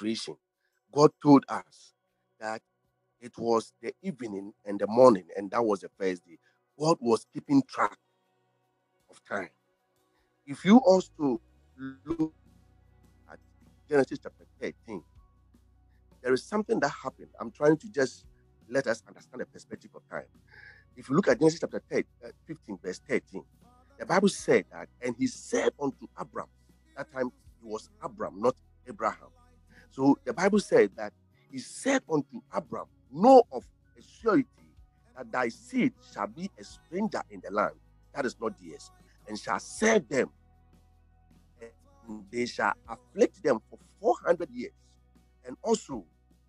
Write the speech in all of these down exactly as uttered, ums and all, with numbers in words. creation, God told us that it was the evening and the morning, and that was the first day. God was keeping track of time. If you also look at Genesis chapter thirteen, there is something that happened. I'm trying to just let us understand the perspective of time. If you look at Genesis chapter fifteen, verse thirteen, the Bible said that, and he said unto Abram, that time it was Abram, not Abraham. So the Bible said that he said unto Abram, know of a surety that thy seed shall be a stranger in the land that is not theirs, and shall serve them, and they shall afflict them for four hundred years. And also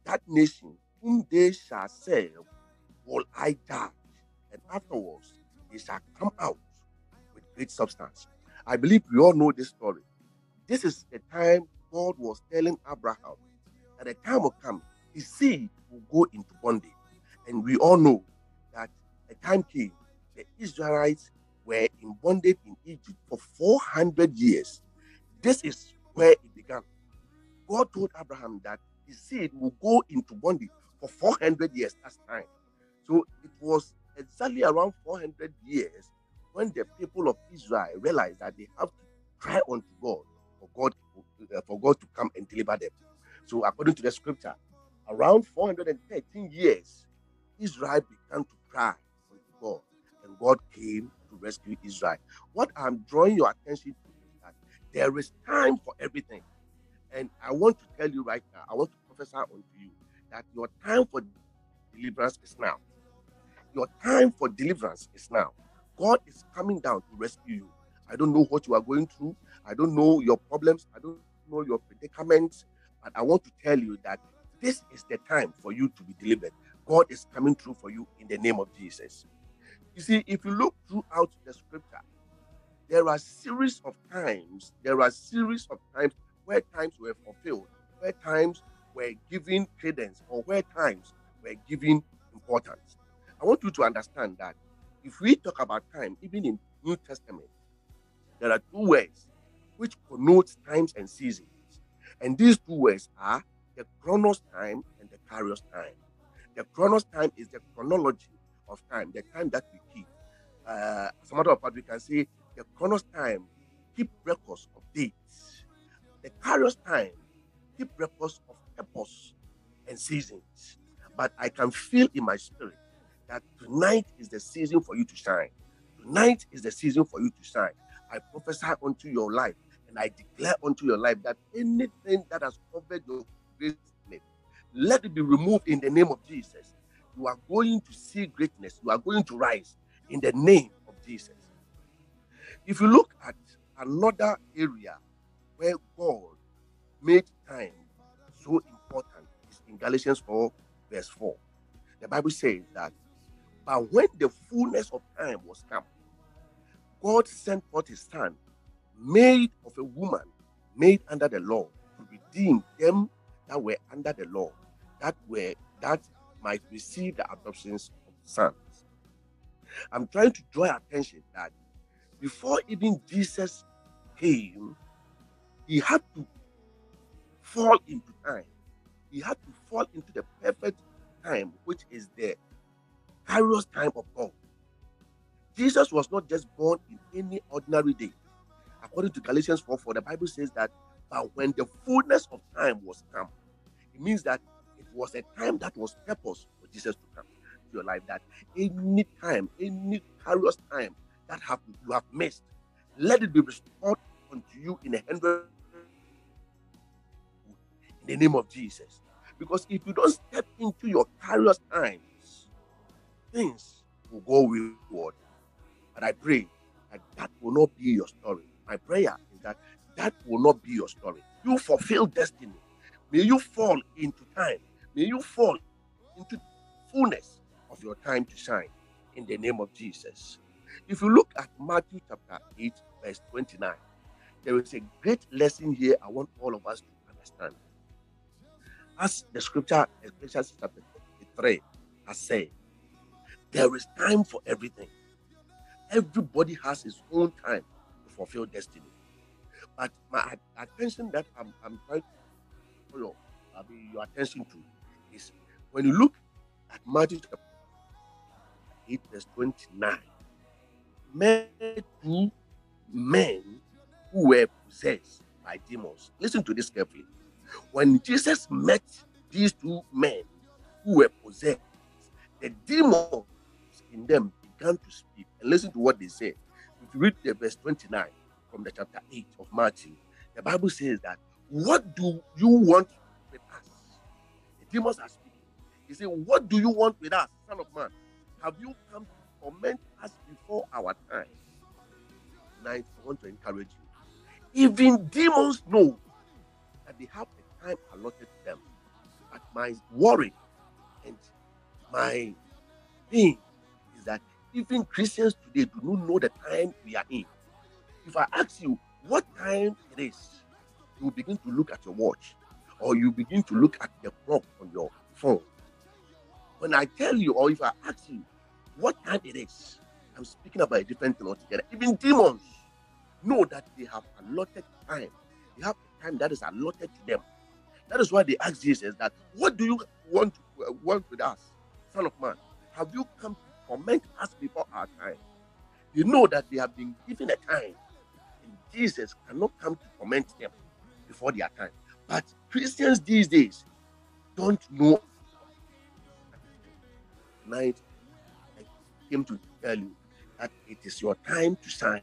that nation whom they shall serve will I judge, and afterwards they shall come out with great substance. I believe we all know this story. This is the time God was telling Abraham that the time will come, his seed will go into bondage. And we all know that the time came, the Israelites were in bondage in Egypt for four hundred years. This is where it began. God told Abraham that his seed will go into bondage for four hundred years. That's time. So it was exactly around four hundred years when the people of Israel realized that they have to cry unto God for God uh, for God to come and deliver them. So according to the scripture, around four hundred thirteen years, Israel began to cry unto God, and God came to rescue Israel. What I'm drawing your attention to is that there is time for everything. And I want to tell you right now, I want to prophesy unto you that your time for deliverance is now. Your time for deliverance is now. God is coming down to rescue you. I don't know what you are going through. I don't know your problems. I don't know your predicaments. But I want to tell you that this is the time for you to be delivered. God is coming through for you in the name of Jesus. You see, if you look throughout the scripture, there are series of times, there are series of times where times were fulfilled, where times were given credence, or where times were given importance. I want you to understand that if we talk about time, even in New Testament, there are two words which connotes times and seasons. And these two words are the chronos time and the kairos time. The chronos time is the chronology of time, the time that we keep. Uh, as a matter of fact, we can say the chronos time keep records of dates. The kairos time keep records of epochs and seasons. But I can feel in my spirit that tonight is the season for you to shine. Tonight is the season for you to shine. I prophesy unto your life, and I declare unto your life that anything that has covered your greatness, let it be removed in the name of Jesus. You are going to see greatness. You are going to rise in the name of Jesus. If you look at another area where God made time so important, is in Galatians four, verse four. The Bible says that, but when the fullness of time was come, God sent forth his Son, made of a woman, made under the law, to redeem them that were under the law, that were that might receive the adoptions of sons. I'm trying to draw attention that before even Jesus came, he had to fall into time. He had to fall into the perfect time, which is the kairos time of God. Jesus was not just born in any ordinary day. According to Galatians four four, the Bible says that, but when the fullness of time was come, it means that it was a time that was purposed for Jesus to come to your life, that any time, any kairos time that have, you have missed, let it be restored unto you in a hundred in the name of Jesus. Because if you don't step into your kairos times, things will go wayward. But I pray that that will not be your story. My prayer is that that will not be your story. You fulfill destiny. May you fall into time. May you fall into fullness of your time to shine in the name of Jesus. If you look at Matthew chapter eight, verse twenty-nine, there is a great lesson here I want all of us to understand. As the scripture, Ecclesiastes chapter three, has said, there is time for everything. Everybody has his own time to fulfill destiny. But my attention that I'm, I'm trying to follow I mean, your attention to is when you look at Matthew eight, verse twenty-nine, men two men who were possessed by demons. Listen to this carefully. When Jesus met these two men who were possessed, the demons in them began to speak. And listen to what they said. If you read the verse twenty-nine from the chapter eight of Matthew, the Bible says that, what do you want with us? The demons are speaking. He said, what do you want with us, Son of Man? Have you come to torment us before our time? Now, I want to encourage you. Even demons know that they have the time allotted to them. But my worry and my thing is that even Christians today do not know the time we are in. If I ask you what time it is, you begin to look at your watch, or you begin to look at the clock on your phone. When I tell you, or if I ask you what time it is, I'm speaking about a different thing altogether. Even demons know that they have allotted time. They have a time that is allotted to them. That is why they ask Jesus that, what do you want to uh, want with us, Son of Man? Have you come to torment us before our time? You know that they have been given a time, and Jesus cannot come to torment them before their time. But Christians these days don't know. Tonight, I came to tell you that it is your time to shine.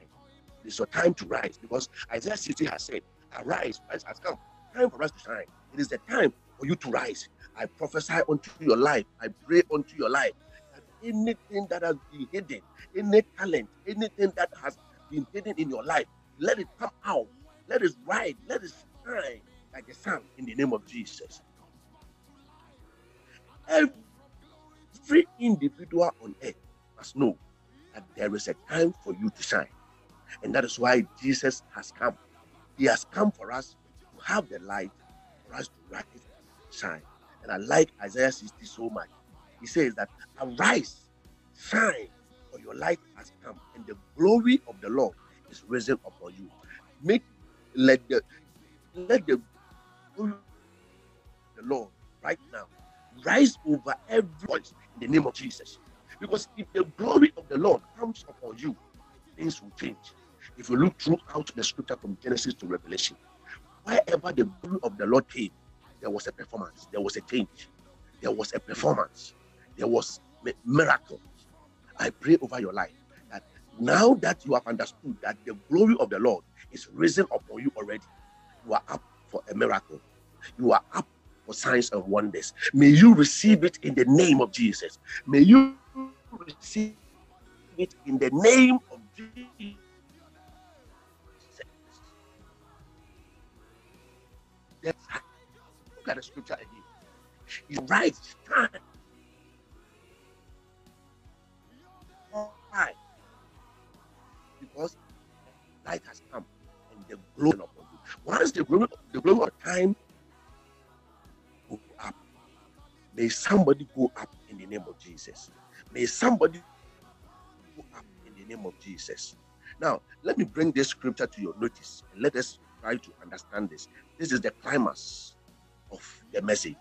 It is your time to rise, because Isaiah sixty has said, arise, rise has come. Time for us to shine. It is the time for you to rise. I prophesy unto your life. I pray unto your life that anything that has been hidden, any talent, anything that has been hidden in your life, let it come out. Let it rise. Let it shine like the sun in the name of Jesus. Every individual on earth must know that there is a time for you to shine. And that is why Jesus has come. He has come for us to have the light, for us to rise and shine. And I like Isaiah sixty so much. He says that, arise, shine, for your light has come, and the glory of the Lord is risen upon you. Make let the let the glory of the Lord right now rise over every voice in the name of Jesus. Because if the glory of the Lord comes upon you, things will change. If you look throughout the scripture from Genesis to Revelation, wherever the glory of the Lord came, there was a performance, there was a change, there was a performance, there was miracles. I pray over your life that now that you have understood that the glory of the Lord is risen upon you already, you are up for a miracle. You are up for signs and wonders. May you receive it in the name of Jesus. May you receive it in the name of Jesus. That's how. Look at the scripture again. He writes, time. Why? Because light has come and the glory upon you. Once the glory, the glory of time go up, may somebody go up in the name of Jesus. May somebody go up in the name of Jesus. Now, let me bring this scripture to your notice and let us try to understand this. This is the climax of the message.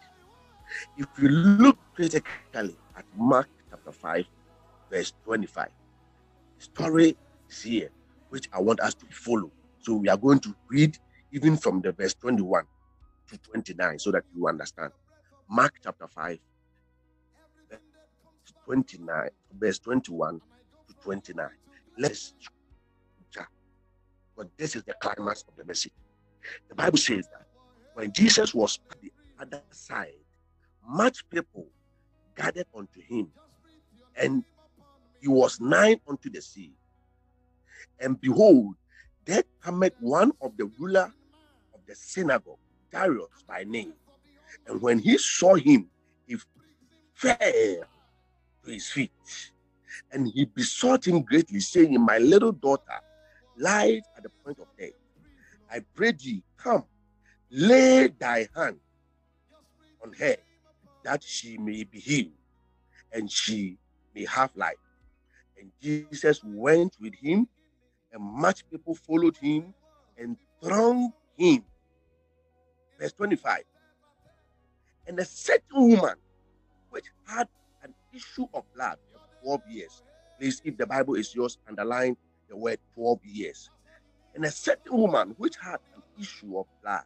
If you look critically at Mark chapter five, verse twenty-five, the story is here, which I want us to follow. So we are going to read even from the verse twenty-one to twenty-nine so that you understand. Mark chapter five, verse twenty-nine, verse twenty-one to twenty-nine. Let's But this is the climax of the message. The Bible says that when Jesus was at the other side, much people gathered unto him, and he was nigh unto the sea. And behold, there cometh one of the ruler of the synagogue, Darius by name. And when he saw him, he fell to his feet, and he besought him greatly, saying, my little daughter lies at the point of death. I pray thee, come, lay thy hand on her, that she may be healed, and she may have life. And Jesus went with him, and much people followed him and thronged him. Verse twenty-five. And a certain woman which had an issue of blood for twelve years. Please, if the Bible is yours, underline the word twelve years. And a certain woman which had an issue of blood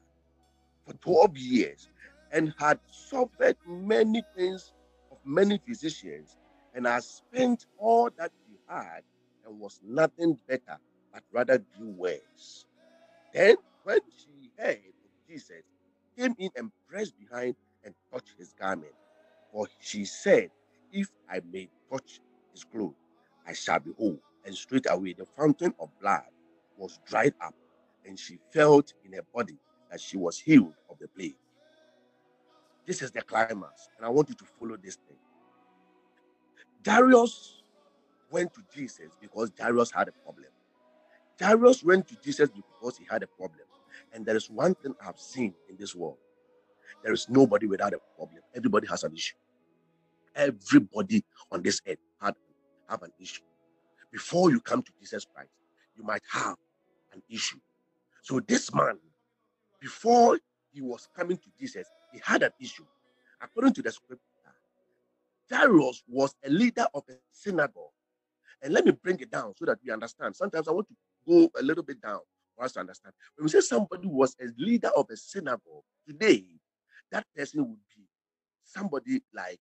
for twelve years and had suffered many things of many physicians and had spent all that she had and was nothing better, but rather grew worse. Then when she heard of Jesus, came in and pressed behind and touched his garment. For she said, if I may touch his clothes, I shall be whole. And straightway the fountain of blood was dried up, and she felt in her body that she was healed of the plague. This is the climax, and I want you to follow this thing. Darius went to Jesus because Darius had a problem. Darius went to Jesus because he had a problem. And there is one thing I've seen in this world. There is nobody without a problem. Everybody has an issue. Everybody on this earth had, have an issue. Before you come to Jesus Christ, you might have an issue. So this man, before he was coming to Jesus, he had an issue. According to the scripture, Darius was a leader of a synagogue. And let me bring it down so that we understand. Sometimes I want to go a little bit down for us to understand. When we say somebody was a leader of a synagogue, today, that person would be somebody like